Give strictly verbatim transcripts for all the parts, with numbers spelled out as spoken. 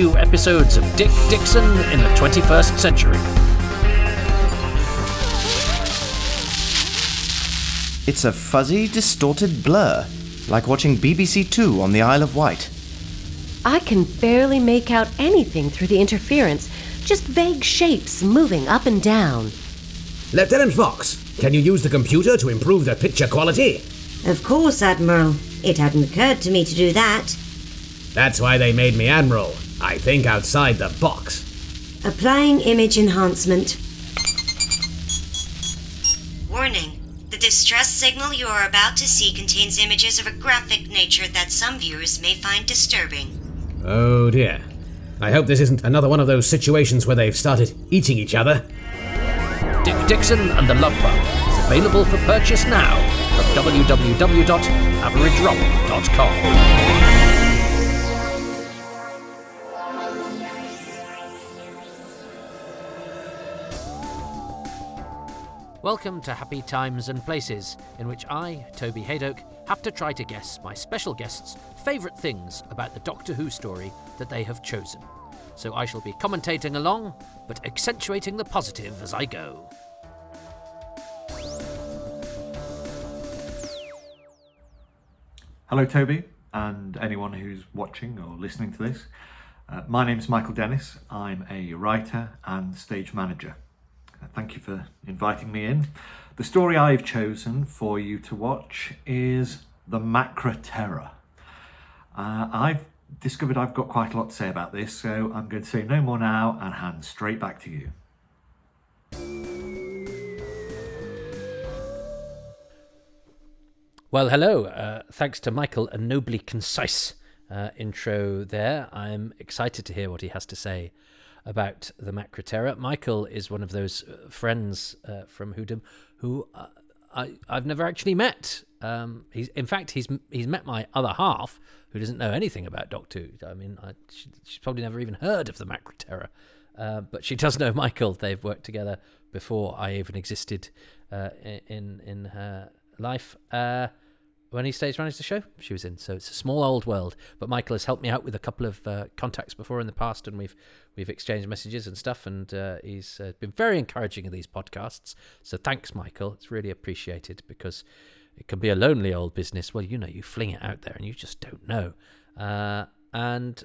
new episodes of Dick Dixon in the twenty-first Century. It's a fuzzy, distorted blur, like watching B B C Two on the Isle of Wight. I can barely make out anything through the interference, just vague shapes moving up and down. Lieutenant Fox, can you use the computer to improve the picture quality? Of course, Admiral. It hadn't occurred to me to do that. That's why they made me Admiral. I think outside the box. Applying image enhancement. Warning. The distress signal you are about to see contains images of a graphic nature that some viewers may find disturbing. Oh dear. I hope this isn't another one of those situations where they've started eating each other. Dick Dixon and the Lovebug is available for purchase now from w w w dot averidrop dot com. Welcome to Happy Times and Places, in which I, Toby Hadoke, have to try to guess my special guests' favourite things about the Doctor Who story that they have chosen. So I shall be commentating along, but accentuating the positive as I go. Hello Toby, and anyone who's watching or listening to this. Uh, my name's Michael Dennis, I'm a writer and stage manager. Thank you for inviting me in. The story I've chosen for you to watch is The Macra Terror. Uh, I've discovered I've got quite a lot to say about this, so I'm going to say no more now and hand straight back to you. Well, hello. Uh, thanks to Michael, a nobly concise uh, intro there. I'm excited to hear what he has to say about The Macra Terror. Michael is one of those friends uh, from Whodom who uh, I, I've never actually met. Um, he's, in fact, he's he's met my other half, who doesn't know anything about Doctor Who. I mean, I, she, she's probably never even heard of The Macra Terror, uh, but she does know Michael. They've worked together before I even existed uh, in, in her life. Uh, when he stage managed the show, she was in. So it's a small old world. But Michael has helped me out with a couple of uh, contacts before in the past, and we've we've exchanged messages and stuff, and uh, he's uh, been very encouraging in these podcasts. So thanks, Michael. It's really appreciated, because it can be a lonely old business. Well, you know, you fling it out there and you just don't know. Uh, and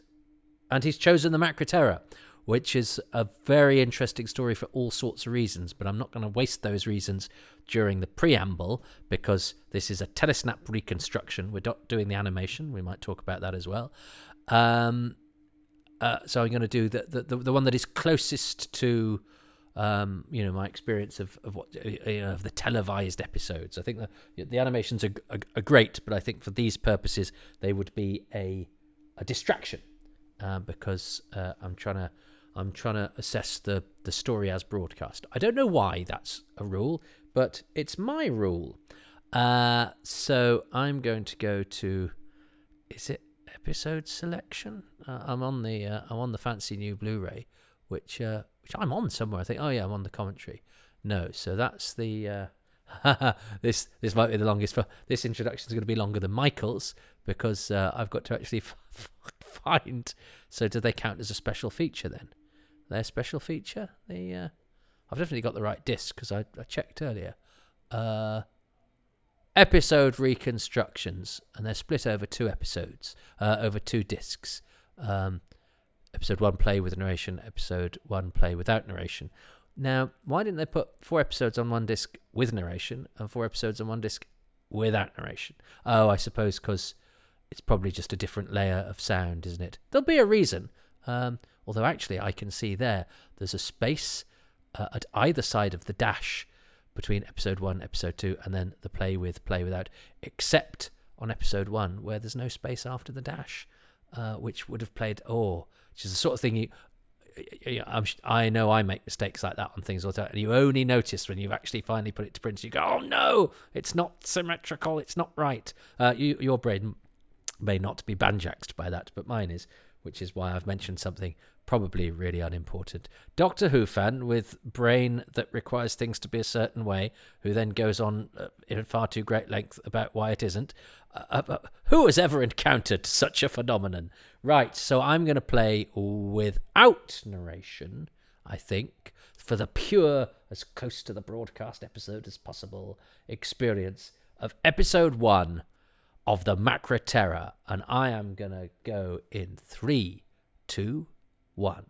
and he's chosen The Macra Terror, which is a very interesting story for all sorts of reasons, but I'm not going to waste those reasons during the preamble, because this is a telesnap reconstruction. We're not doing the animation. We might talk about that as well. Um, uh, so I'm going to do the, the the one that is closest to um, you know, my experience of of what you know, of the televised episodes. I think the the animations are, are are great, but I think for these purposes they would be a a distraction uh, because uh, I'm trying to. I'm trying to assess the, the story as broadcast. I don't know why that's a rule, but it's my rule. Uh, so I'm going to go to, is it episode selection? Uh, I'm on the uh, I'm on the fancy new Blu-ray, which uh, which I'm on somewhere. I think. Oh yeah, I'm on the commentary. No, so that's the uh, this this might be the longest. But this introduction is going to be longer than Michael's, because uh, I've got to actually f- find. So do they count as a special feature then? Their special feature? The uh, I've definitely got the right disc, because I, I checked earlier. Uh, episode reconstructions, and they're split over two episodes, uh, over two discs. Um, episode one, play with narration. Episode one, play without narration. Now, why didn't they put four episodes on one disc with narration and four episodes on one disc without narration? Oh, I suppose because it's probably just a different layer of sound, isn't it? There'll be a reason. Um, although actually I can see there, there's a space uh, at either side of the dash between episode one, episode two, and then the play with, play without, except on episode one, where there's no space after the dash, uh, which would have played, oh, which is the sort of thing you, you know, I'm, I know I make mistakes like that on things all the time, and you only notice when you've actually finally put it to print, you go, oh no, it's not symmetrical, it's not right. Uh, you, your brain may not be banjaxed by that, but mine is. which is why I've mentioned something probably really unimportant. Doctor Who fan with brain that requires things to be a certain way, who then goes on uh, in far too great length about why it isn't. Uh, uh, who has ever encountered such a phenomenon? Right, so I'm going to play without narration, I think, for the pure, as close to the broadcast episode as possible, experience of episode one of The Macra Terror. And I am going to go in three, two, one.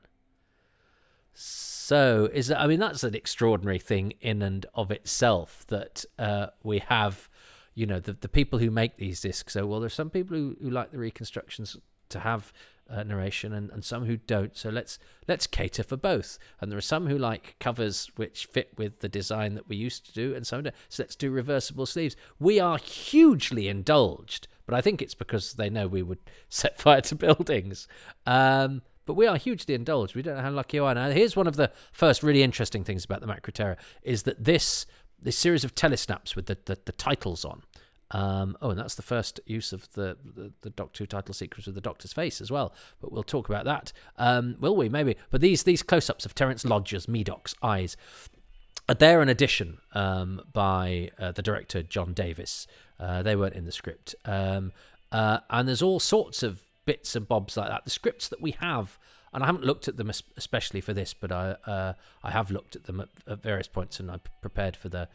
So, is that, I mean, that's an extraordinary thing in and of itself that uh, we have, you know, the, the people who make these discs. So, well, there's some people who, who like the reconstructions to have uh, narration and, and some who don't. So let's let's cater for both. And there are some who like covers which fit with the design that we used to do and some don't. So let's do reversible sleeves. We are hugely indulged, but I think it's because they know we would set fire to buildings. Um But we are hugely indulged. We don't know how lucky you are. Now, here's one of the first really interesting things about the Macra Terror is that this this series of telesnaps with the, the, the titles on. Um, oh, and that's the first use of the, the, the Doctor Who title sequence with the Doctor's face as well. But we'll talk about that. Um, will we? Maybe. But these these close-ups of Terence Lodgers, Medoc's eyes, they're an addition um, by uh, the director, John Davis. Uh, they weren't in the script. Um, uh, and there's all sorts of bits and bobs like that. The scripts that we have, and I haven't looked at them especially for this, but I uh, I have looked at them at, at various points, and I prepared for the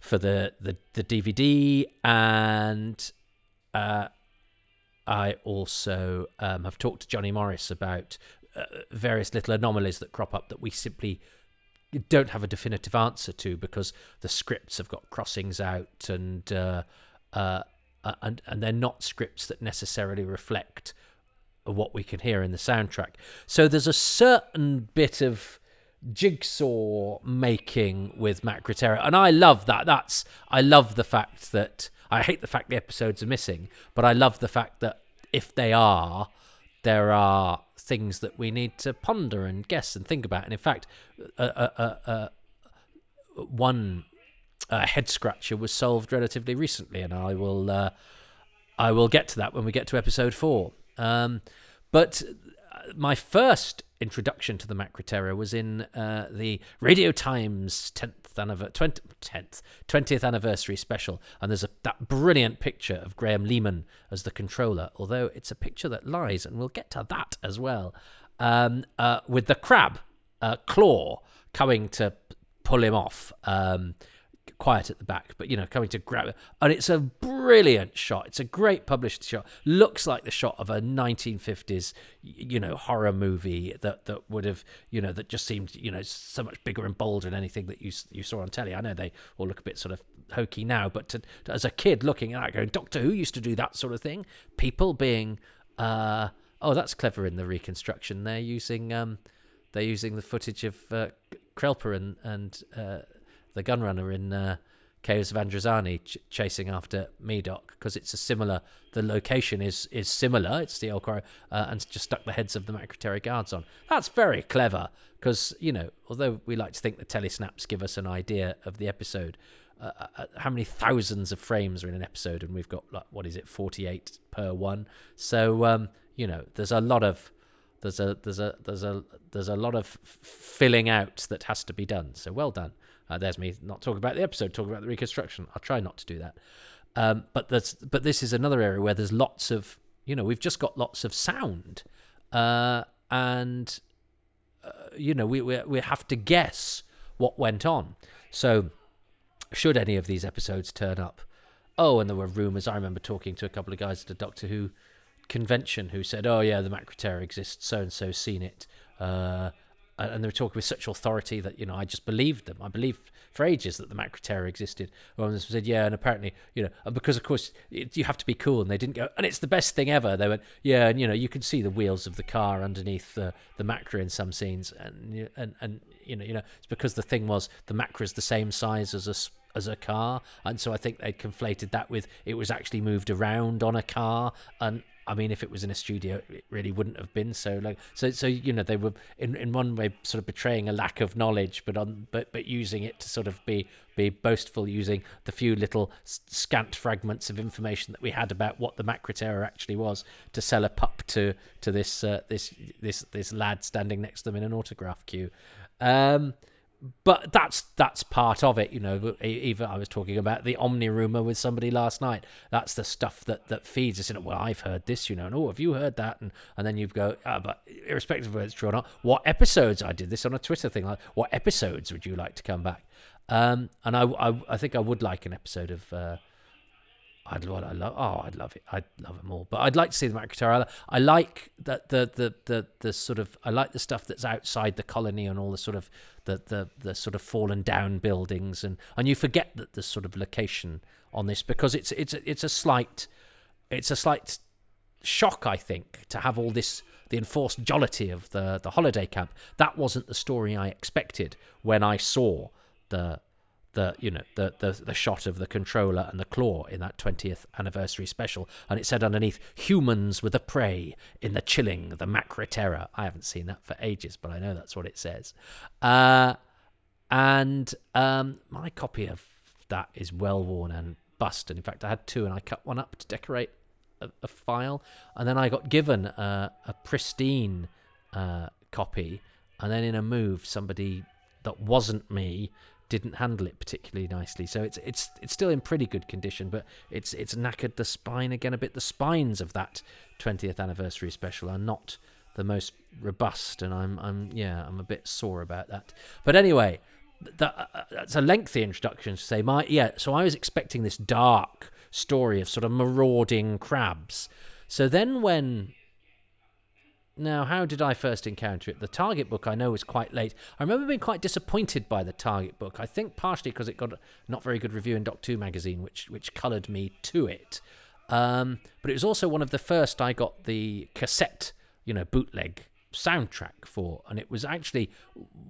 for the the, the D V D, and uh, I also um, have talked to Johnny Morris about uh, various little anomalies that crop up that we simply don't have a definitive answer to because the scripts have got crossings out and. Uh, uh, Uh, and, and they're not scripts that necessarily reflect what we can hear in the soundtrack. So there's a certain bit of jigsaw making with Macra Terror, and I love that. That's I love the fact that... I hate the fact the episodes are missing, but I love the fact that if they are, there are things that we need to ponder and guess and think about. And in fact, uh, uh, uh, uh, one... A uh, head scratcher was solved relatively recently, and I will uh, I will get to that when we get to episode four. Um, but my first introduction to the Macra Terror was in uh, the Radio Times tenth anniversary, twentieth, tenth, twentieth anniversary special, and there's a, that brilliant picture of Graham Lehman as the controller, although it's a picture that lies, and we'll get to that as well, um, uh, with the crab, uh, Claw, coming to pull him off. Um, quiet at the back, but you know, coming to grab it, and it's a brilliant shot. It's a great published shot. Looks like the shot of a nineteen fifties, you know, horror movie that that would have, you know, that just seemed, you know, so much bigger and bolder than anything that you you saw on telly. I know they all look a bit sort of hokey now, but to, to, as a kid looking at that, going, Doctor Who used to do that sort of thing. People being, uh, oh, that's clever in the reconstruction. They're using um, they're using the footage of uh, Krelper and and. Uh, the gunrunner in uh, Chaos of Androzani ch- chasing after Medoc, because it's a similar, the location is is similar, it's the El Quarry, uh, and just stuck the heads of the Macra Terror guards on. That's very clever, because, you know, although we like to think the telesnaps give us an idea of the episode, uh, uh, how many thousands of frames are in an episode, and we've got, like, what is it, forty-eight per one? So, um, you know, there's a lot of, there's a, there's a, there's a, there's a lot of f- filling out that has to be done, so well done. Uh, there's me not talking about the episode, talking about the reconstruction. I'll try not to do that. Um, but that's but this is another area where there's lots of, you know, we've just got lots of sound, uh, and uh, you know we, we we have to guess what went on. So should any of these episodes turn up? Oh, and there were rumours. I remember talking to a couple of guys at a Doctor Who convention who said, "Oh yeah, the Macra Terror exists. So and so seen it." Uh, And they were talking with such authority that, you know, I just believed them. I believed for ages that the Macra Terror existed. Well, and they said, yeah, and apparently, you know, and because, of course, it, you have to be cool. And they didn't go, and it's the best thing ever. They went, yeah, and, you know, you can see the wheels of the car underneath the, the Macra in some scenes. And, and, and you know, you know, it's because the thing was the Macra is the same size as a as a car. And so I think they conflated that with it was actually moved around on a car. And I mean, if it was in a studio, it really wouldn't have been so long. So, so you know, they were in, in one way sort of betraying a lack of knowledge, but on but but using it to sort of be be boastful, using the few little scant fragments of information that we had about what the Macra Terror actually was to sell a pup to to this uh, this this this lad standing next to them in an autograph queue. Um, But that's that's part of it, you know. Even I was talking about the Omni rumor with somebody last night. That's the stuff that, that feeds us in. Well, I've heard this, you know, and oh, have you heard that? And and then you go, oh, but irrespective of whether it's true or not, what episodes? I did this on a Twitter thing. Like, what episodes would you like to come back? Um, and I, I I think I would like an episode of. Uh, I'd what I love. Oh, I'd love it. I'd love them all. But I'd like to see the Macra Terror. I like that the the the the sort of. I like the stuff that's outside the colony and all the sort of the the the sort of fallen down buildings and and you forget that the sort of location on this because it's it's it's a slight it's a slight shock, I think, to have all this. The enforced jollity of the the holiday camp. That wasn't the story I expected when I saw the. The you know the, the the shot of the controller and the claw in that twentieth anniversary special, and it said underneath, humans were the prey in the chilling the Macra Terror. I haven't seen that for ages, but I know that's what it says. Uh, and um, my copy of that is well worn and bust. And in fact, I had two, and I cut one up to decorate a, a file, and then I got given a, a pristine uh, copy, and then in a move, somebody that wasn't me. Didn't handle it particularly nicely, so it's it's it's still in pretty good condition, but it's it's knackered the spine again a bit. The spines of that twentieth anniversary special are not the most robust, and I'm I'm yeah I'm a bit sore about that. But anyway, that, uh, that's a lengthy introduction to say my yeah. So I was expecting this dark story of sort of marauding crabs. So then when. Now, how did I first encounter it? The Target book, I know, was quite late. I remember being quite disappointed by the Target book. I think partially because it got a not very good review in Doctor Who magazine, which which coloured me to it. Um, but it was also one of the first I got the cassette, you know, bootleg soundtrack for. And it was actually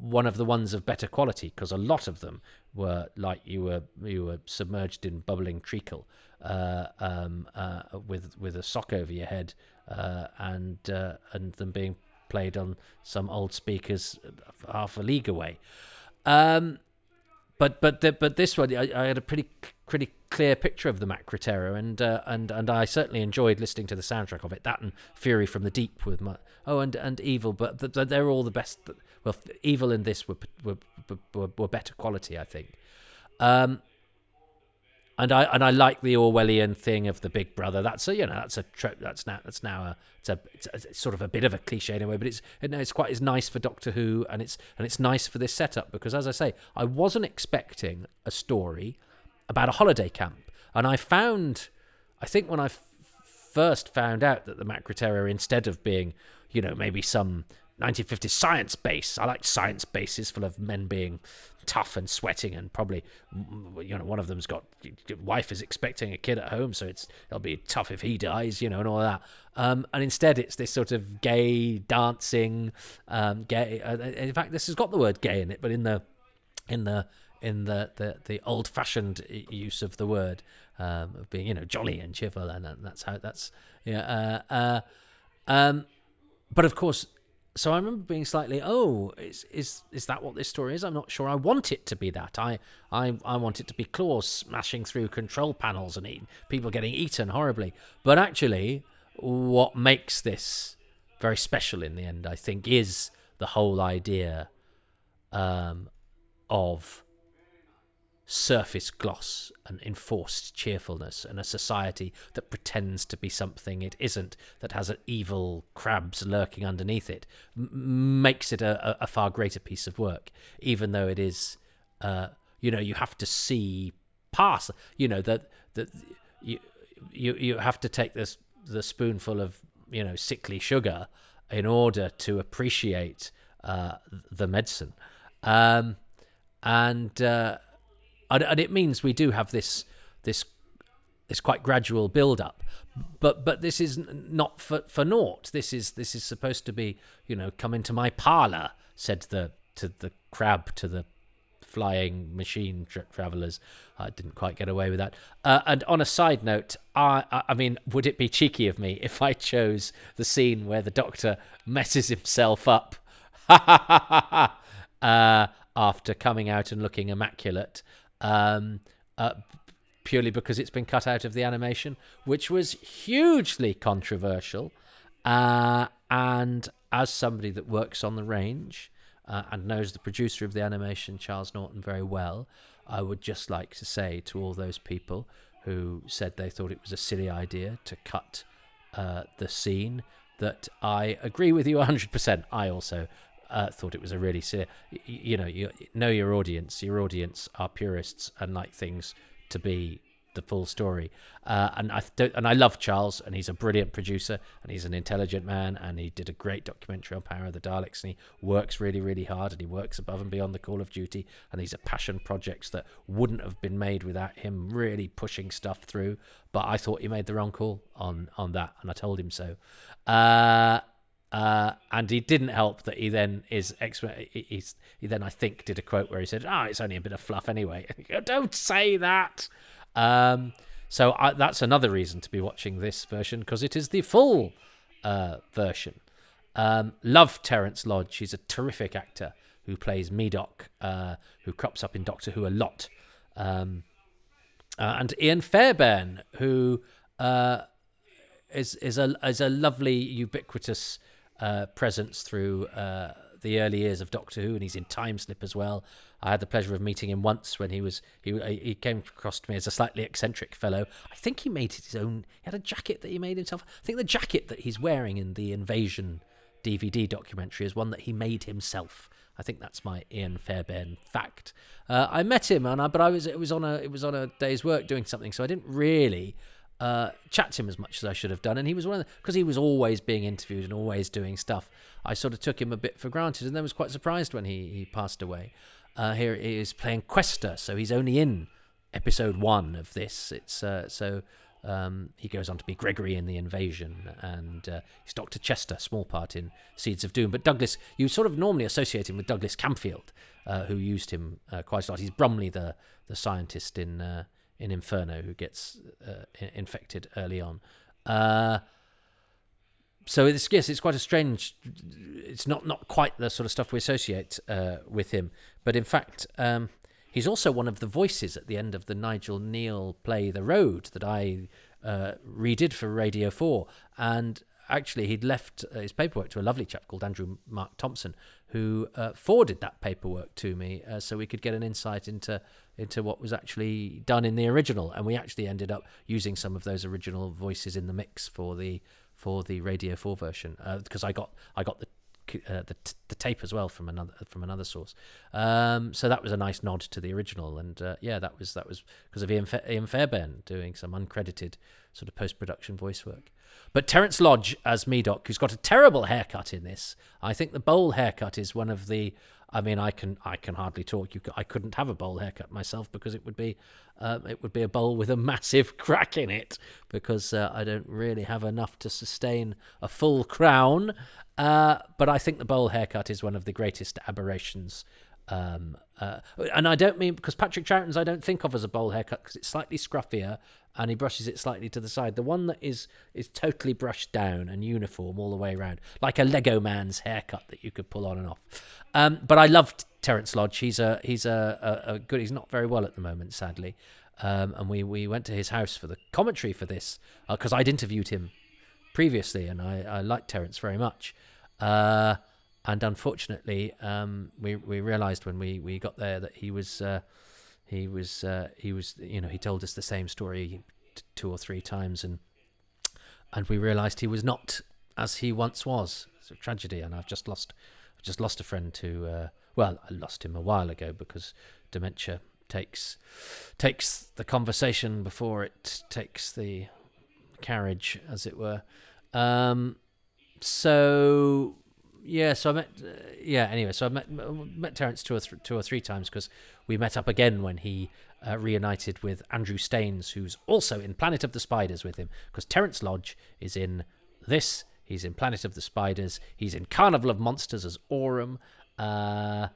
one of the ones of better quality because a lot of them were like you were you were submerged in bubbling treacle uh, um, uh, with with a sock over your head. Uh, and uh, and them being played on some old speakers half a league away, um, but but the, but this one I, I had a pretty pretty clear picture of the Macra Terror, and uh, and and I certainly enjoyed listening to the soundtrack of it. That and Fury from the Deep with my oh and and Evil, but the, the, they're all the best. Well, Evil and this were were were, were better quality, I think. Um, And I and I like the Orwellian thing of the Big Brother. That's a you know that's a trope. That's now that's now a it's a it's, a, it's sort of a bit of a cliche in a way, but it's you know, it's quite it's nice for Doctor Who, and it's and it's nice for this setup because, as I say, I wasn't expecting a story about a holiday camp, and I found I think when I f- first found out that the Macra Terror, instead of being you know maybe some nineteen fifties science base. I like science bases full of men being tough and sweating, and probably, you know, one of them's got wife is expecting a kid at home, so it's it'll be tough if he dies, you know, and all that. Um, and instead, it's this sort of gay dancing, um, gay. Uh, in fact, this has got the word gay in it, but in the, in the. in the, the, the old-fashioned use of the word, um, of being you know jolly and cheerful, and, and that's how that's yeah. Uh, uh, um, but of course. So I remember being slightly, oh, is is is that what this story is? I'm not sure. I want it to be that. I I, I want it to be claws smashing through control panels and eat, people getting eaten horribly. But actually, what makes this very special in the end, I think, is the whole idea um, of surface gloss and enforced cheerfulness and a society that pretends to be something it isn't, that has an evil crabs lurking underneath it, m- makes it a, a far greater piece of work, even though it is, uh, you know, you have to see past, you know, that that you, you you have to take this the spoonful of, you know, sickly sugar in order to appreciate uh, the medicine. Um, and... Uh, And it means we do have this this this quite gradual build up, but but this is not for for naught. This is this is supposed to be you know come into my parlour, said the to the crab to the flying machine tra- travelers. I didn't quite get away with that. Uh, and on a side note, I, I mean, would it be cheeky of me if I chose the scene where the Doctor messes himself up uh, after coming out and looking immaculate, um, uh, purely because it's been cut out of the animation, which was hugely controversial. Uh, and as somebody that works on the range uh, and knows the producer of the animation, Charles Norton, very well, I would just like to say to all those people who said they thought it was a silly idea to cut uh, the scene that I agree with you one hundred percent. I also uh, thought it was a really silly... You know, you know your audience. Your audience are purists and like things to be the full story, uh, and I don't, and I love Charles, and he's a brilliant producer, and he's an intelligent man, and he did a great documentary on Power of the Daleks, and he works really, really hard, and he works above and beyond the call of duty, and these are passion projects that wouldn't have been made without him really pushing stuff through. But I thought he made the wrong call on on that, and I told him so. Uh, uh, and he didn't help that he then is exp- he's he then I think did a quote where he said, "Ah, oh, it's only a bit of fluff anyway." Don't say that. Um, so I, that's another reason to be watching this version, because it is the full uh, version. Um, love Terence Lodge. He's a terrific actor who plays Medoc, uh, who crops up in Doctor Who a lot. Um, uh, and Ian Fairbairn, who uh, is is a is a lovely, ubiquitous uh, presence through uh, the early years of Doctor Who, and he's in Timeslip as well. I had the pleasure of meeting him once when he was he he came across to me as a slightly eccentric fellow. I think he made his own. He had a jacket that he made himself. I think the jacket that he's wearing in the Invasion D V D documentary is one that he made himself. I think that's my Ian Fairbairn fact. Uh, I met him, and I, but I was it was on a it was on a day's work doing something, so I didn't really uh, chat to him as much as I should have done. And he was one of the, because he was always being interviewed and always doing stuff, I sort of took him a bit for granted, and then was quite surprised when he he passed away. Uh, here he is playing Quester, so he's only in episode one of this. It's uh, so um, he goes on to be Gregory in The Invasion, and uh, he's Doctor Chester, small part in Seeds of Doom. But Douglas, you sort of normally associate him with Douglas Camfield, uh, who used him uh, quite a lot. He's Bromley, the the scientist in uh, in Inferno, who gets uh, in- infected early on. Uh, so it's, yes, it's quite a strange. It's not, not quite the sort of stuff we associate uh, with him. But in fact, um, he's also one of the voices at the end of the Nigel Neal play The Road that I uh, redid for Radio four. And actually, he'd left his paperwork to a lovely chap called Andrew Mark Thompson, who uh, forwarded that paperwork to me uh, so we could get an insight into into what was actually done in the original. And we actually ended up using some of those original voices in the mix for the for the Radio four version, because uh, I got I got the Uh, the t- the tape as well from another from another source, um, so that was a nice nod to the original, and uh, yeah, that was that was because of Ian, Fa- Ian Fairbairn doing some uncredited sort of post production voice work. But Terence Lodge as Medoc, who's got a terrible haircut in this. I think the bowl haircut is one of the. I mean, I can I can hardly talk. You c- I couldn't have a bowl haircut myself, because it would be um, it would be a bowl with a massive crack in it, because uh, I don't really have enough to sustain a full crown. Uh, but I think the bowl haircut is one of the greatest aberrations. Um, uh, and I don't mean, because Patrick Troughton's I don't think of as a bowl haircut, because it's slightly scruffier and he brushes it slightly to the side. The one that is is totally brushed down and uniform all the way around, like a Lego man's haircut that you could pull on and off. Um, but I loved Terence Lodge. He's a he's a, a, a good. He's not very well at the moment, sadly. Um, and we, we went to his house for the commentary for this, because uh, I'd interviewed him previously, and I, I liked Terence very much. Uh, and unfortunately, um, we we realised when we, we got there that he was uh, he was uh, he was you know he told us the same story t- two or three times, and and we realised he was not as he once was. It's a tragedy, and I've just lost I've just lost a friend to uh, well, I lost him a while ago because dementia takes takes the conversation before it takes the carriage, as it were. Um, so yeah, so I met uh, yeah. Anyway, so I met met Terence two or th- two or three times, because we met up again when he uh, reunited with Andrew Staines, who's also in Planet of the Spiders with him. Because Terence Lodge is in this, he's in Planet of the Spiders, he's in Carnival of Monsters as Aurum, uh,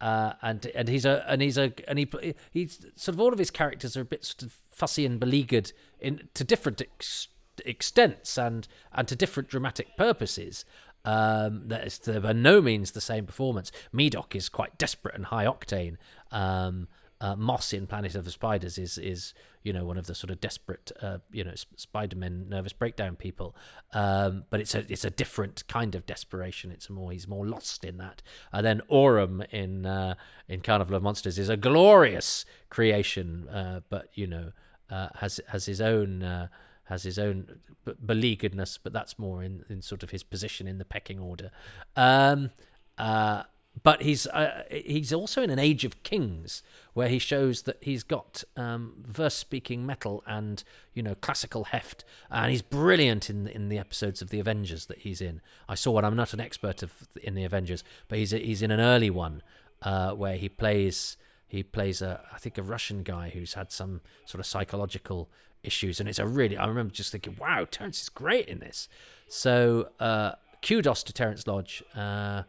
uh, uh, and and he's a and he's a and he he's sort of all of his characters are a bit sort of fussy and beleaguered in to different ex- extents and and to different dramatic purposes. Um, that is by no means the same performance. Medoc is quite desperate and high octane. Um, uh, Moss in Planet of the Spiders is is you know one of the sort of desperate uh, you know Spider-Man nervous breakdown people. Um, but it's a it's a different kind of desperation. It's more he's more lost in that. And then Aurum in uh, in Carnival of Monsters is a glorious creation, uh, but you know uh, has has his own. Uh, has his own beleagueredness, but that's more in, in sort of his position in the pecking order. Um, uh, but he's uh, he's also in an Age of Kings, where he shows that he's got um, verse-speaking metal and, you know, classical heft, and he's brilliant in in the episodes of The Avengers that he's in. I saw one. I'm not an expert of in The Avengers, but he's he's in an early one uh, where he plays he plays a I think a Russian guy who's had some sort of psychological issues, and it's a really I remember just thinking, wow, Terence is great in this. So uh kudos to Terence Lodge, uh,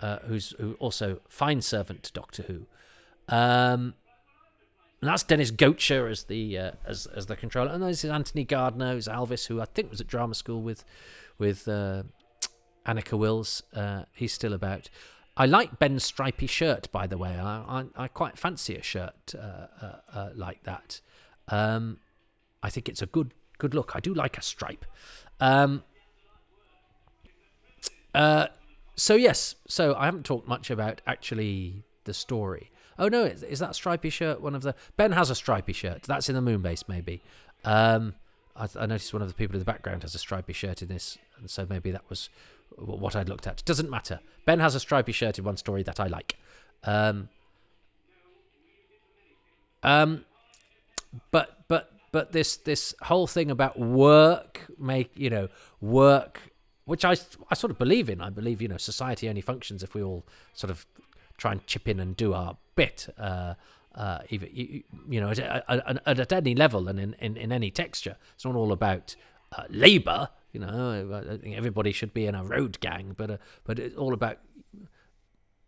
uh who's who also fine servant to Doctor Who. Um and that's Dennis Goacher as the uh, as as the controller, and this is Anthony Gardner, who's Alvis, who I think was at drama school with with uh Annika Wills. Uh he's still about. I like Ben's stripy shirt, by the way. I I, I quite fancy a shirt uh, uh, uh like that. um I think it's a good good look. I do like a stripe. Um, uh, so, yes. So, I haven't talked much about, actually, the story. Oh, no. Is, is that stripy shirt one of the... Ben has a stripy shirt. That's in the Moonbase, maybe. Um, I, I noticed one of the people in the background has a stripy shirt in this, and so maybe that was what I'd looked at. Doesn't matter. Ben has a stripy shirt in one story that I like. Um... um but, but... But this this whole thing about work, make you know work, which I, I sort of believe in. I believe you know society only functions if we all sort of try and chip in and do our bit, uh, uh, even you, you know at, at, at any level and in, in, in any texture. It's not all about uh, labour. You know, I think everybody should be in a road gang, but uh, but it's all about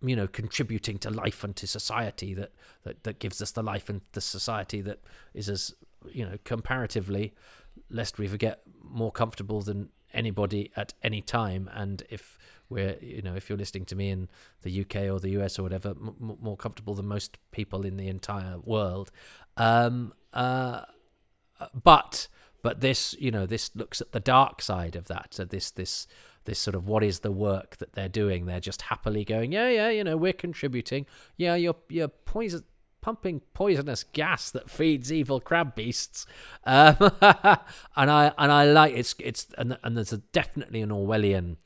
you know contributing to life and to society that, that, that gives us the life and the society that is as you know, comparatively, lest we forget, more comfortable than anybody at any time. And if we're, you know, if you're listening to me in the U K or the U S or whatever, m- more comfortable than most people in the entire world. Um, uh, but, but this, you know, this looks at the dark side of that. So this, this, this sort of what is the work that they're doing? They're just happily going, yeah, yeah, you know, we're contributing. Yeah, you're, you're poison. pumping poisonous gas that feeds evil crab beasts, um, and I and I like it's it's and, and there's a definitely an Orwellian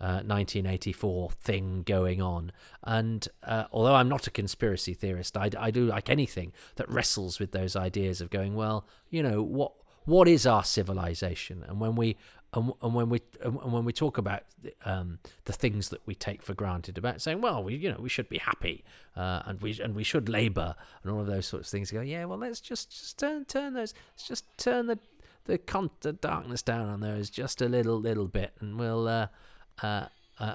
uh, nineteen eighty-four thing going on. And uh, although I'm not a conspiracy theorist, I, I do like anything that wrestles with those ideas of going, well, you know, what what is our civilization, and when we and, and when we and when we talk about um, the things that we take for granted, about saying, well, we you know we should be happy uh, and we and we should labour and all of those sorts of things. You go, yeah, well, let's just just turn turn those, let's just turn the the, con- the darkness down on those just a little little bit, and we'll uh, uh, uh,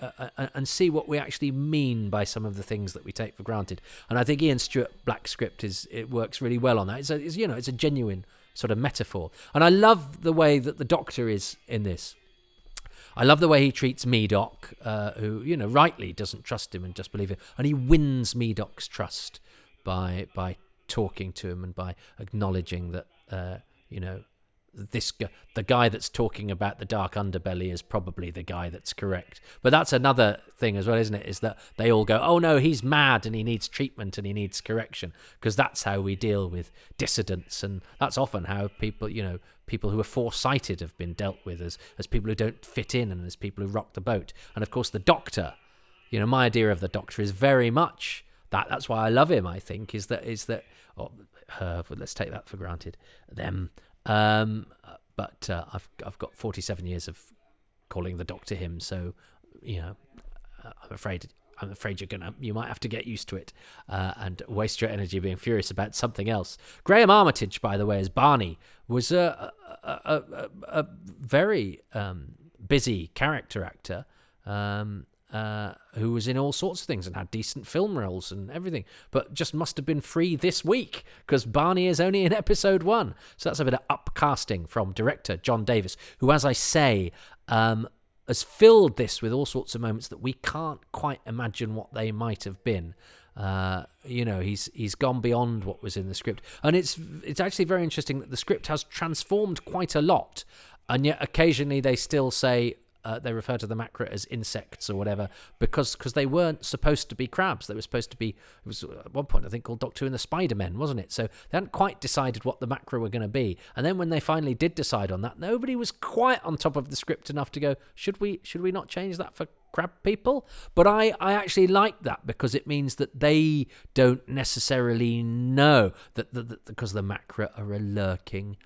uh, uh, uh, and see what we actually mean by some of the things that we take for granted. And I think Ian Stuart Black's script is it works really well on that. It's, a, it's you know it's a genuine sort of metaphor. And I love the way that the Doctor is in this. I love the way he treats Medoc, uh, who, you know, rightly doesn't trust him and just believe him. And he wins Medoc's trust by by talking to him and by acknowledging that, uh, you know, this gu- the guy that's talking about the dark underbelly is probably the guy that's correct. But that's another thing as well, isn't it, is that they all go, oh no, he's mad and he needs treatment and he needs correction, because that's how we deal with dissidents. And that's often how people, you know, people who are foresighted have been dealt with as as people who don't fit in and as people who rock the boat. And of course the Doctor, you know, my idea of the Doctor is very much that. That's why I love him, I think, is that is that or her, let's take that for granted, them. Um, but uh, I've I've got forty-seven years of calling the Doctor him, so you know I'm afraid I'm afraid you're gonna you might have to get used to it uh, and waste your energy being furious about something else. Graham Armitage, by the way, as Barney, was a a, a, a, a very um, busy character actor, um, uh, who was in all sorts of things and had decent film roles and everything, but just must have been free this week because Barney is only in episode one. So that's a bit of upcasting from director John Davis, who, as I say, um, has filled this with all sorts of moments that we can't quite imagine what they might have been. Uh, you know, he's he's gone beyond what was in the script. And it's it's actually very interesting that the script has transformed quite a lot, and yet occasionally they still say, uh, they refer to the Macra as insects or whatever, because cause they weren't supposed to be crabs. They were supposed to be, it was at one point I think called Doctor Who and the Spidermen, wasn't it? So they hadn't quite decided what the Macra were going to be. And then when they finally did decide on that, nobody was quite on top of the script enough to go, should we should we not change that for crab people? But I, I actually like that, because it means that they don't necessarily know that, that, that because the Macra are a lurking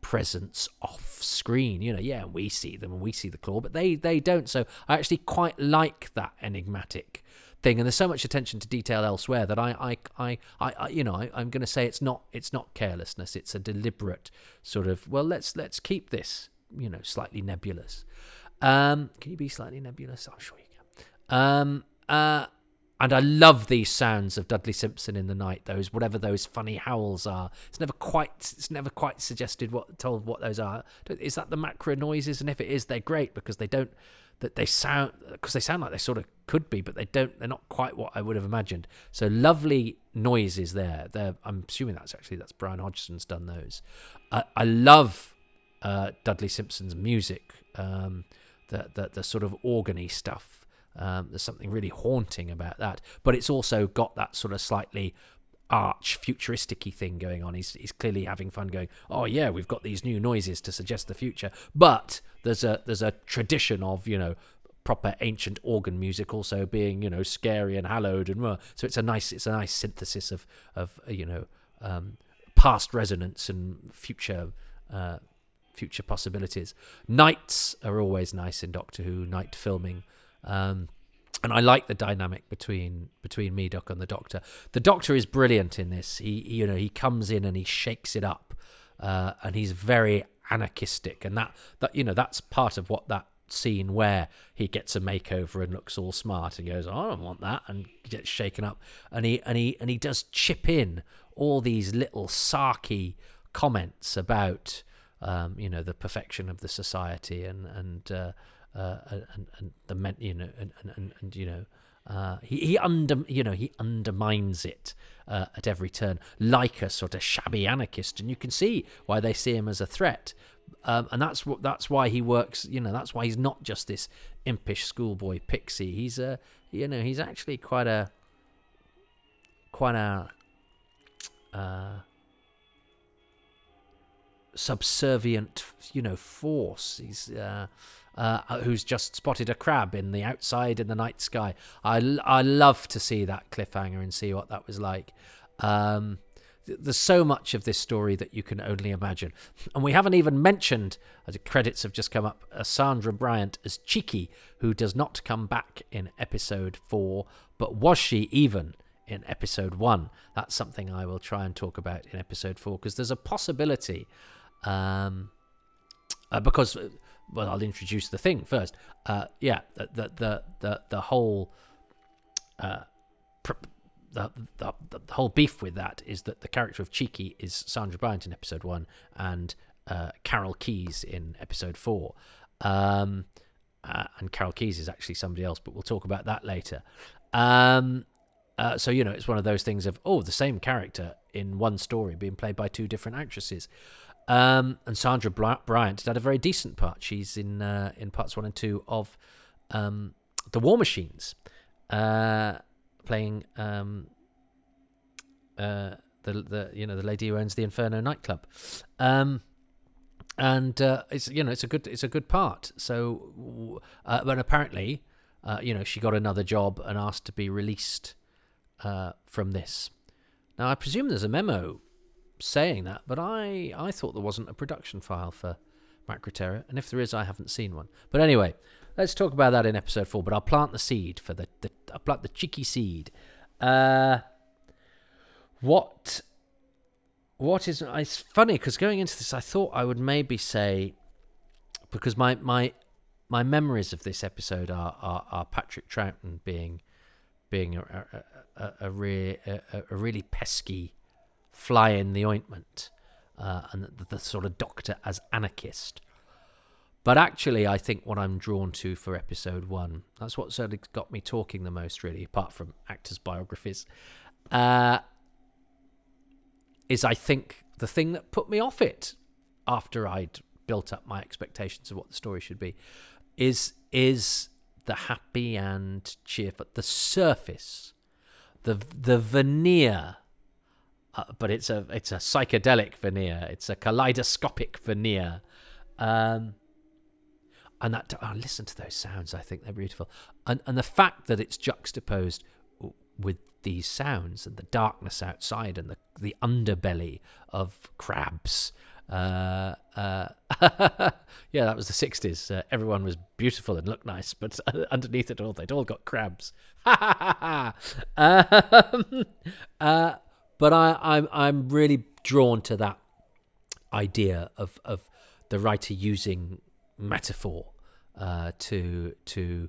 presence off screen. You know, yeah, we see them and we see the claw, but they, they don't. So I actually quite like that enigmatic thing. And there's so much attention to detail elsewhere that I, I, I, I, I you know, I, I'm going to say it's not it's not carelessness. It's a deliberate sort of, well, let's let's keep this, you know, slightly nebulous. Um, can you be slightly nebulous? I'm sure you can. Um, uh, and I love these sounds of Dudley Simpson in the night. Those, whatever those funny howls are, it's never quite, it's never quite suggested what told what those are. Is that the Macra noises? And if it is, they're great because they don't that they sound because they sound like they sort of could be, but they don't. They're not quite what I would have imagined. So lovely noises there. There, I'm assuming that's actually that's Brian Hodgson's done those. I, I love uh, Dudley Simpson's music. Um, The, the, the sort of organy stuff. Um, there's something really haunting about that. But it's also got that sort of slightly arch, futuristic-y thing going on. He's, he's clearly having fun going, oh, yeah, we've got these new noises to suggest the future. But there's a there's a tradition of, you know, proper ancient organ music also being, you know, scary and hallowed. And uh, so it's a nice it's a nice synthesis of, of uh, you know, um, past resonance and future uh future possibilities. Nights are always nice in Doctor Who, night filming. Um, and I like the dynamic between between Medoc and the Doctor. The Doctor is brilliant in this. He, you know, he comes in and he shakes it up. Uh, and he's very anarchistic. And that, that, you know, that's part of what that scene where he gets a makeover and looks all smart and goes, oh, I don't want that, and gets shaken up. And he and he and he does chip in all these little sarky comments about Um, you know, the perfection of the society and and uh, uh, and, and the men, you know, and and, and, and you know, uh, he he under you know he undermines it uh, at every turn, like a sort of shabby anarchist, and you can see why they see him as a threat, um, and that's what that's why he works. You know, that's why he's not just this impish schoolboy pixie. He's a you know he's actually quite a quite a. Uh, subservient, you know, force. He's uh, uh, who's just spotted a crab in the outside in the night sky. I, I love to see that cliffhanger and see what that was like. Um, th- there's so much of this story that you can only imagine, and we haven't even mentioned. The credits have just come up. Uh, Sandra Bryant as Cheeky, who does not come back in episode four, but was she even in episode one? That's something I will try and talk about in episode four, because there's a possibility. Um, uh, because, well, I'll introduce the thing first. Uh, yeah, the the the the, the whole uh, pr- the, the the whole beef with that is that the character of Cheeky is Sandra Bryant in episode one and uh, Carol Keys in episode four, um, uh, and Carol Keys is actually somebody else, but we'll talk about that later. Um, uh, so you know, it's one of those things of oh, the same character in one story being played by two different actresses. Um, and Sandra Bryant had a very decent part. She's in uh, in parts one and two of um, The War Machines, uh, playing um, uh, the the you know the lady who owns the Inferno nightclub, um, and uh, it's you know it's a good it's a good part. So, uh, but apparently, uh, you know she got another job and asked to be released uh, from this. Now I presume there's a memo saying that, but I, I thought there wasn't a production file for Macra Terror, and if there is, I haven't seen one. But anyway, let's talk about that in episode four. But I'll plant the seed for the, the I'll plant the Cheeky seed. Uh, what what is it's funny because going into this, I thought I would maybe say because my my. my memories of this episode are are, are Patrick Troughton being being a a, a, a, re, a a really pesky fly in the ointment, uh, and the, the sort of Doctor as anarchist. But actually, I think what I'm drawn to for episode one, that's what certainly got me talking the most, really, apart from actors' biographies, uh, is I think the thing that put me off it after I'd built up my expectations of what the story should be is is the happy and cheerful, the surface, the the veneer, uh, but it's a it's a psychedelic veneer, it's a kaleidoscopic veneer. Um, And that, oh, listen to those sounds. I think they're beautiful. And and the fact that it's juxtaposed with these sounds and the darkness outside and the, the underbelly of crabs. Uh, uh, yeah, that was the sixties. Uh, everyone was beautiful and looked nice, but underneath it all, they'd all got crabs. um, uh, but I, I'm I'm really drawn to that idea of of the writer using metaphor. Uh, to to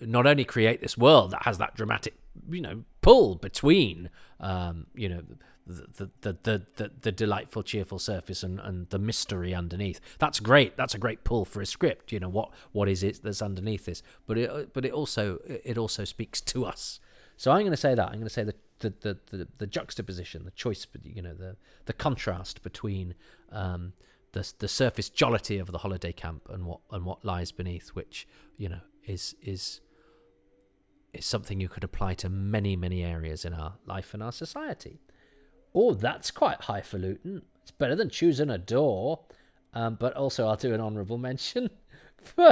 not only create this world that has that dramatic, you know, pull between, um, you know, the the the the, the delightful, cheerful surface and, and the mystery underneath. That's great. That's a great pull for a script. You know, what what is it that's underneath this? But it but it also it also speaks to us. So I'm going to say that I'm going to say the the, the the the juxtaposition, the choice, you know, the the contrast between. Um, The, the surface jollity of the holiday camp and what and what lies beneath, which, you know, is is is something you could apply to many many areas in our life and our society. Oh, that's quite highfalutin. It's better than choosing a door. Um, but also, I'll do an honourable mention for,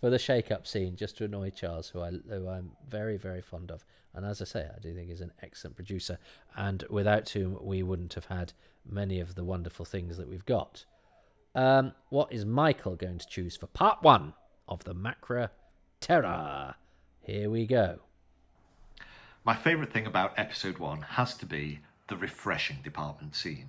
for the shake-up scene, just to annoy Charles, who I who I'm very very fond of, and as I say, I do think he's an excellent producer, and without whom we wouldn't have had many of the wonderful things that we've got. Um, what is Michael going to choose for part one of The Macra Terror? Here we go. My favourite thing about episode one has to be the refreshing department scene.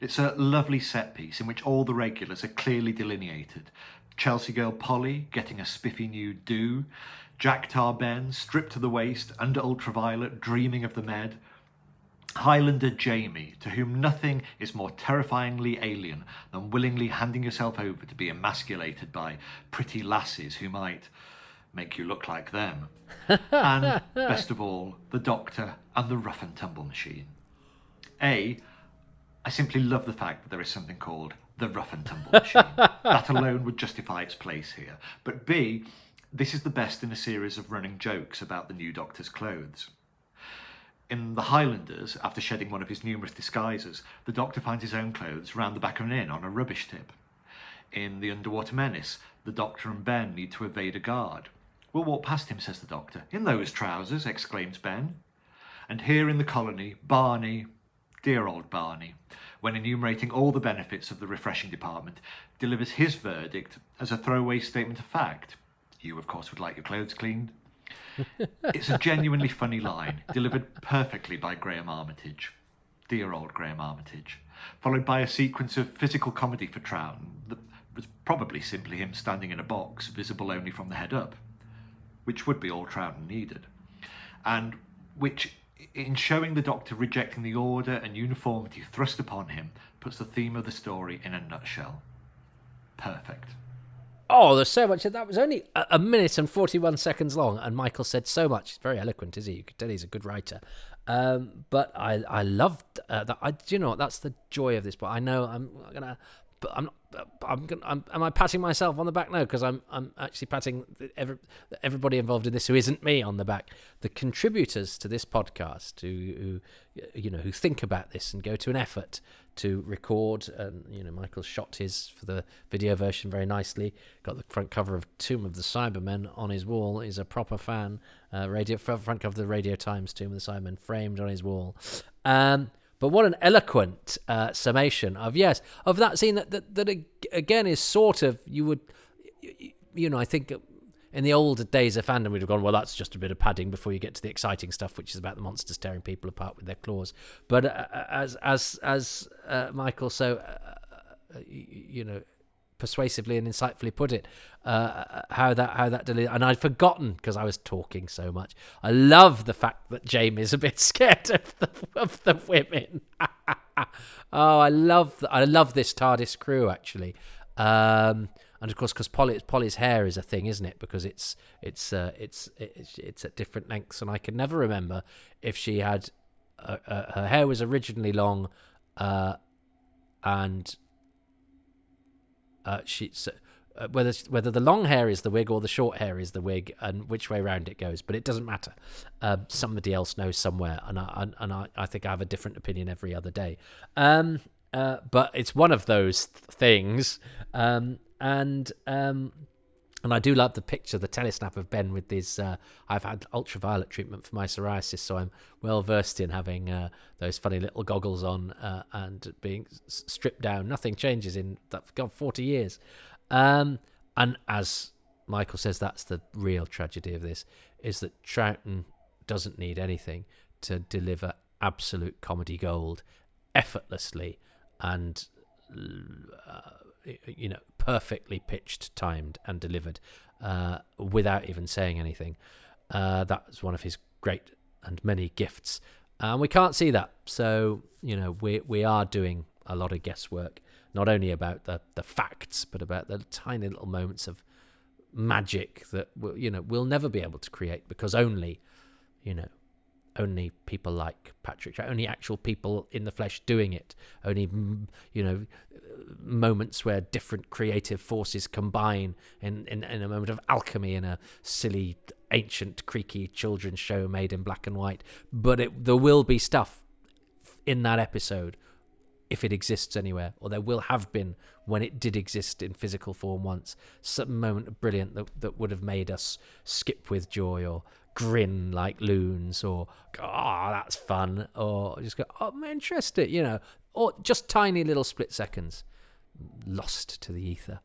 It's a lovely set piece in which all the regulars are clearly delineated. Chelsea girl Polly getting a spiffy new do, Jack Tar Ben stripped to the waist, under ultraviolet, dreaming of the med, Highlander Jamie, to whom nothing is more terrifyingly alien than willingly handing yourself over to be emasculated by pretty lasses who might make you look like them. And, best of all, the Doctor and the rough and tumble machine. A, I simply love the fact that there is something called the rough and tumble machine. That alone would justify its place here. But B, this is the best in a series of running jokes about the new Doctor's clothes. In The Highlanders, after shedding one of his numerous disguises, the Doctor finds his own clothes round the back of an inn on a rubbish tip. In The Underwater Menace, the Doctor and Ben need to evade a guard. "We'll walk past him," says the Doctor. "In those trousers," exclaims Ben. And here in The Colony, Barney, dear old Barney, when enumerating all the benefits of the refreshing department, delivers his verdict as a throwaway statement of fact. "You, of course, would like your clothes cleaned." It's a genuinely funny line, delivered perfectly by Graham Armitage. Dear old Graham Armitage. Followed by a sequence of physical comedy for Troughton that was probably simply him standing in a box, visible only from the head up, which would be all Troughton needed. And which, in showing the Doctor rejecting the order and uniformity thrust upon him, puts the theme of the story in a nutshell. Perfect. Oh, there's so much. That was only a minute and forty-one seconds long, and Michael said so much. He's very eloquent, is he? You could tell he's a good writer. Um, but I, I loved uh, that. I, do you know what? That's the joy of this. But I know I'm gonna. But I'm not. I'm gonna. I'm, am I patting myself on the back? No, because I'm. I'm actually patting every, everybody involved in this who isn't me on the back. The contributors to this podcast, who, who, you know, who think about this and go to an effort to record. And you know, Michael shot his for the video version very nicely. Got the front cover of Tomb of the Cybermen on his wall. He's a proper fan. Uh, radio front cover of the Radio Times Tomb of the Cybermen framed on his wall. Um, But what an eloquent uh, summation of, yes, of that scene that, that, that again is sort of, you would, you know, I think in the older days of fandom, we'd have gone, well, that's just a bit of padding before you get to the exciting stuff, which is about the monsters tearing people apart with their claws. But uh, as as as uh, Michael so, uh, you know, persuasively and insightfully put it, uh, how that how that deli- and I'd forgotten because I was talking so much. I love the fact that Jamie's a bit scared of the, of the women. Oh, I love th- I love this TARDIS crew actually, um, and of course because Polly, Polly's hair is a thing, isn't it? Because it's it's uh, it's it's it's at different lengths, and I can never remember if she had uh, uh, her hair was originally long, uh, and. Uh, she, so, uh, whether whether the long hair is the wig or the short hair is the wig, and which way round it goes, but it doesn't matter. Uh, somebody else knows somewhere, and I and I, I think I have a different opinion every other day. Um, uh, but it's one of those th- things, um, and um, and I do love the picture, the telesnap of Ben with his. Uh, I've had ultraviolet treatment for my psoriasis, so I'm well versed in having uh, those funny little goggles on uh, and being stripped down. Nothing changes in that, God, forty years. Um, and as Michael says, that's the real tragedy of this, is that Troughton doesn't need anything to deliver absolute comedy gold effortlessly and, uh, you know, perfectly pitched, timed and delivered uh, without even saying anything. Uh, that was one of his great and many gifts, and we can't see that. So, you know, we we are doing a lot of guesswork, not only about the, the facts, but about the tiny little moments of magic that, you know, we'll never be able to create because only, you know, only people like Patrick, only actual people in the flesh doing it, only, you know, moments where different creative forces combine in, in, in a moment of alchemy in a silly, ancient, creaky children's show made in black and white. But it, there will be stuff in that episode, if it exists anywhere, or there will have been when it did exist in physical form once, some moment of brilliant that, that would have made us skip with joy or grin like loons, or oh, that's fun, or just go, oh, I'm interested, you know, or just tiny little split seconds lost to the ether.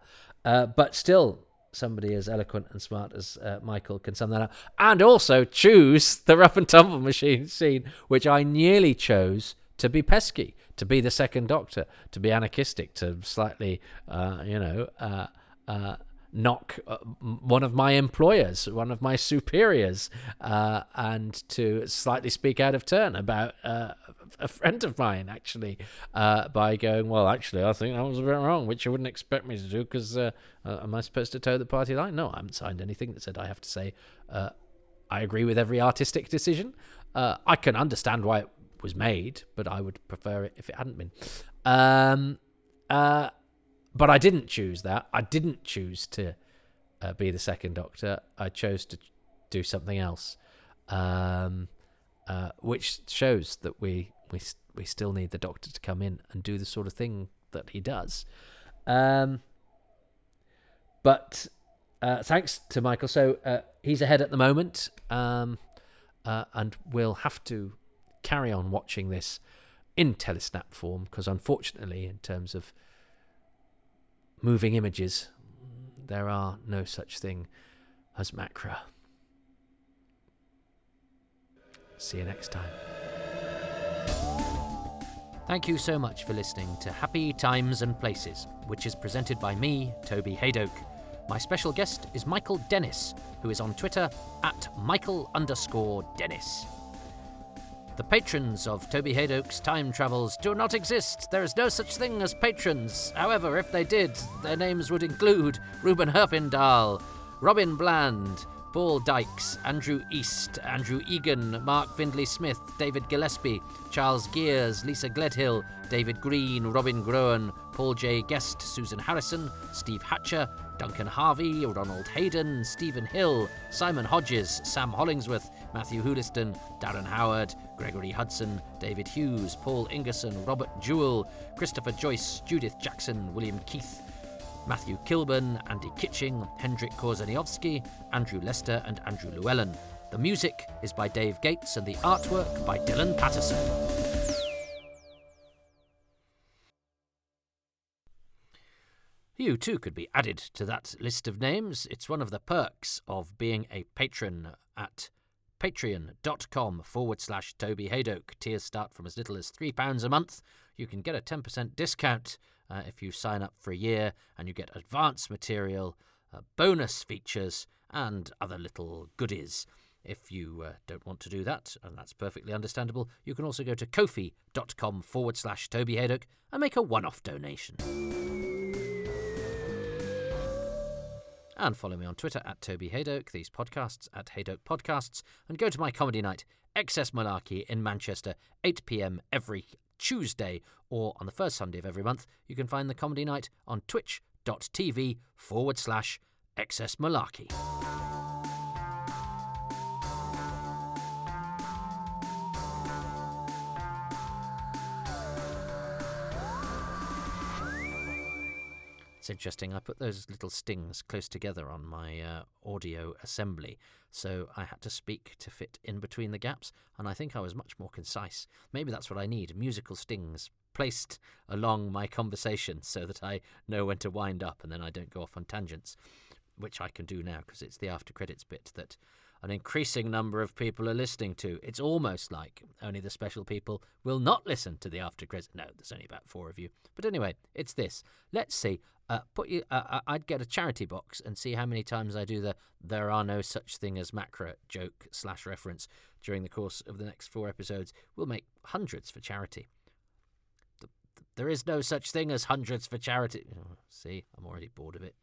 Uh, but still, somebody as eloquent and smart as uh, Michael can sum that up, and also choose the rough and tumble machine scene, which I nearly chose to be pesky, to be the second Doctor, to be anarchistic, to slightly, uh, you know, uh, uh, knock one of my employers, one of my superiors, uh, and to slightly speak out of turn about uh, a friend of mine, actually, uh, by going, well, actually, I think that was a bit wrong, which you wouldn't expect me to do, because uh, uh, am I supposed to toe the party line? No, I haven't signed anything that said I have to say uh, I agree with every artistic decision. Uh, I can understand why it was made, but I would prefer it if it hadn't been. Um, uh, But I didn't choose that. I didn't choose to uh, be the second Doctor. I chose to ch- do something else, um, uh, which shows that we we we still need the Doctor to come in and do the sort of thing that he does. Um, but uh, thanks to Michael. So uh, he's ahead at the moment, um, uh, and we'll have to carry on watching this in telesnap form because, unfortunately, in terms of moving images, there are no such thing as macra. See you next time. Thank you so much for listening to Happy Times and Places, which is presented by me, Toby Hadoke. My special guest is Michael Dennis, who is on Twitter at Michael underscore Dennis. The patrons of Toby Hadoke's time travels do not exist. There is no such thing as patrons. However, if they did, their names would include Ruben Herpindahl, Robin Bland, Paul Dykes, Andrew East, Andrew Egan, Mark Findlay-Smith, David Gillespie, Charles Gears, Lisa Gledhill, David Green, Robin Groen, Paul J. Guest, Susan Harrison, Steve Hatcher, Duncan Harvey, Ronald Hayden, Stephen Hill, Simon Hodges, Sam Hollingsworth, Matthew Houliston, Darren Howard, Gregory Hudson, David Hughes, Paul Ingerson, Robert Jewell, Christopher Joyce, Judith Jackson, William Keith, Matthew Kilburn, Andy Kitching, Hendrik Korzeniowski, Andrew Lester and Andrew Llewellyn. The music is by Dave Gates and the artwork by Dylan Patterson. You too could be added to that list of names. It's one of the perks of being a patron at patreon.com forward slash Toby Hadoke. Tiers start from as little as three pounds a month. You can get a ten percent discount uh, if you sign up for a year, and you get advanced material, uh, bonus features, and other little goodies. If you uh, don't want to do that, and that's perfectly understandable, you can also go to ko-fi dot com forward slash Toby Hadoke and make a one-off donation. And follow me on Twitter at Toby Hadoke, these podcasts at Hadoke Podcasts, and go to my comedy night, Excess Malarkey, in Manchester, eight p.m. every Tuesday, or on the first Sunday of every month. You can find the comedy night on twitch.tv forward slash Excess Malarkey. It's interesting, I put those little stings close together on my uh, audio assembly, so I had to speak to fit in between the gaps, and I think I was much more concise. Maybe that's what I need, musical stings placed along my conversation so that I know when to wind up and then I don't go off on tangents, which I can do now because it's the after credits bit that an increasing number of people are listening to. It's almost like only the special people will not listen to the after credits. No, there's only about four of you. But anyway, it's this. Let's see. Uh, put you. Uh, I'd get a charity box and see how many times I do the "there are no such thing as Macra" joke slash reference during the course of the next four episodes. We'll make hundreds for charity. There is no such thing as hundreds for charity. Oh, see, I'm already bored of it.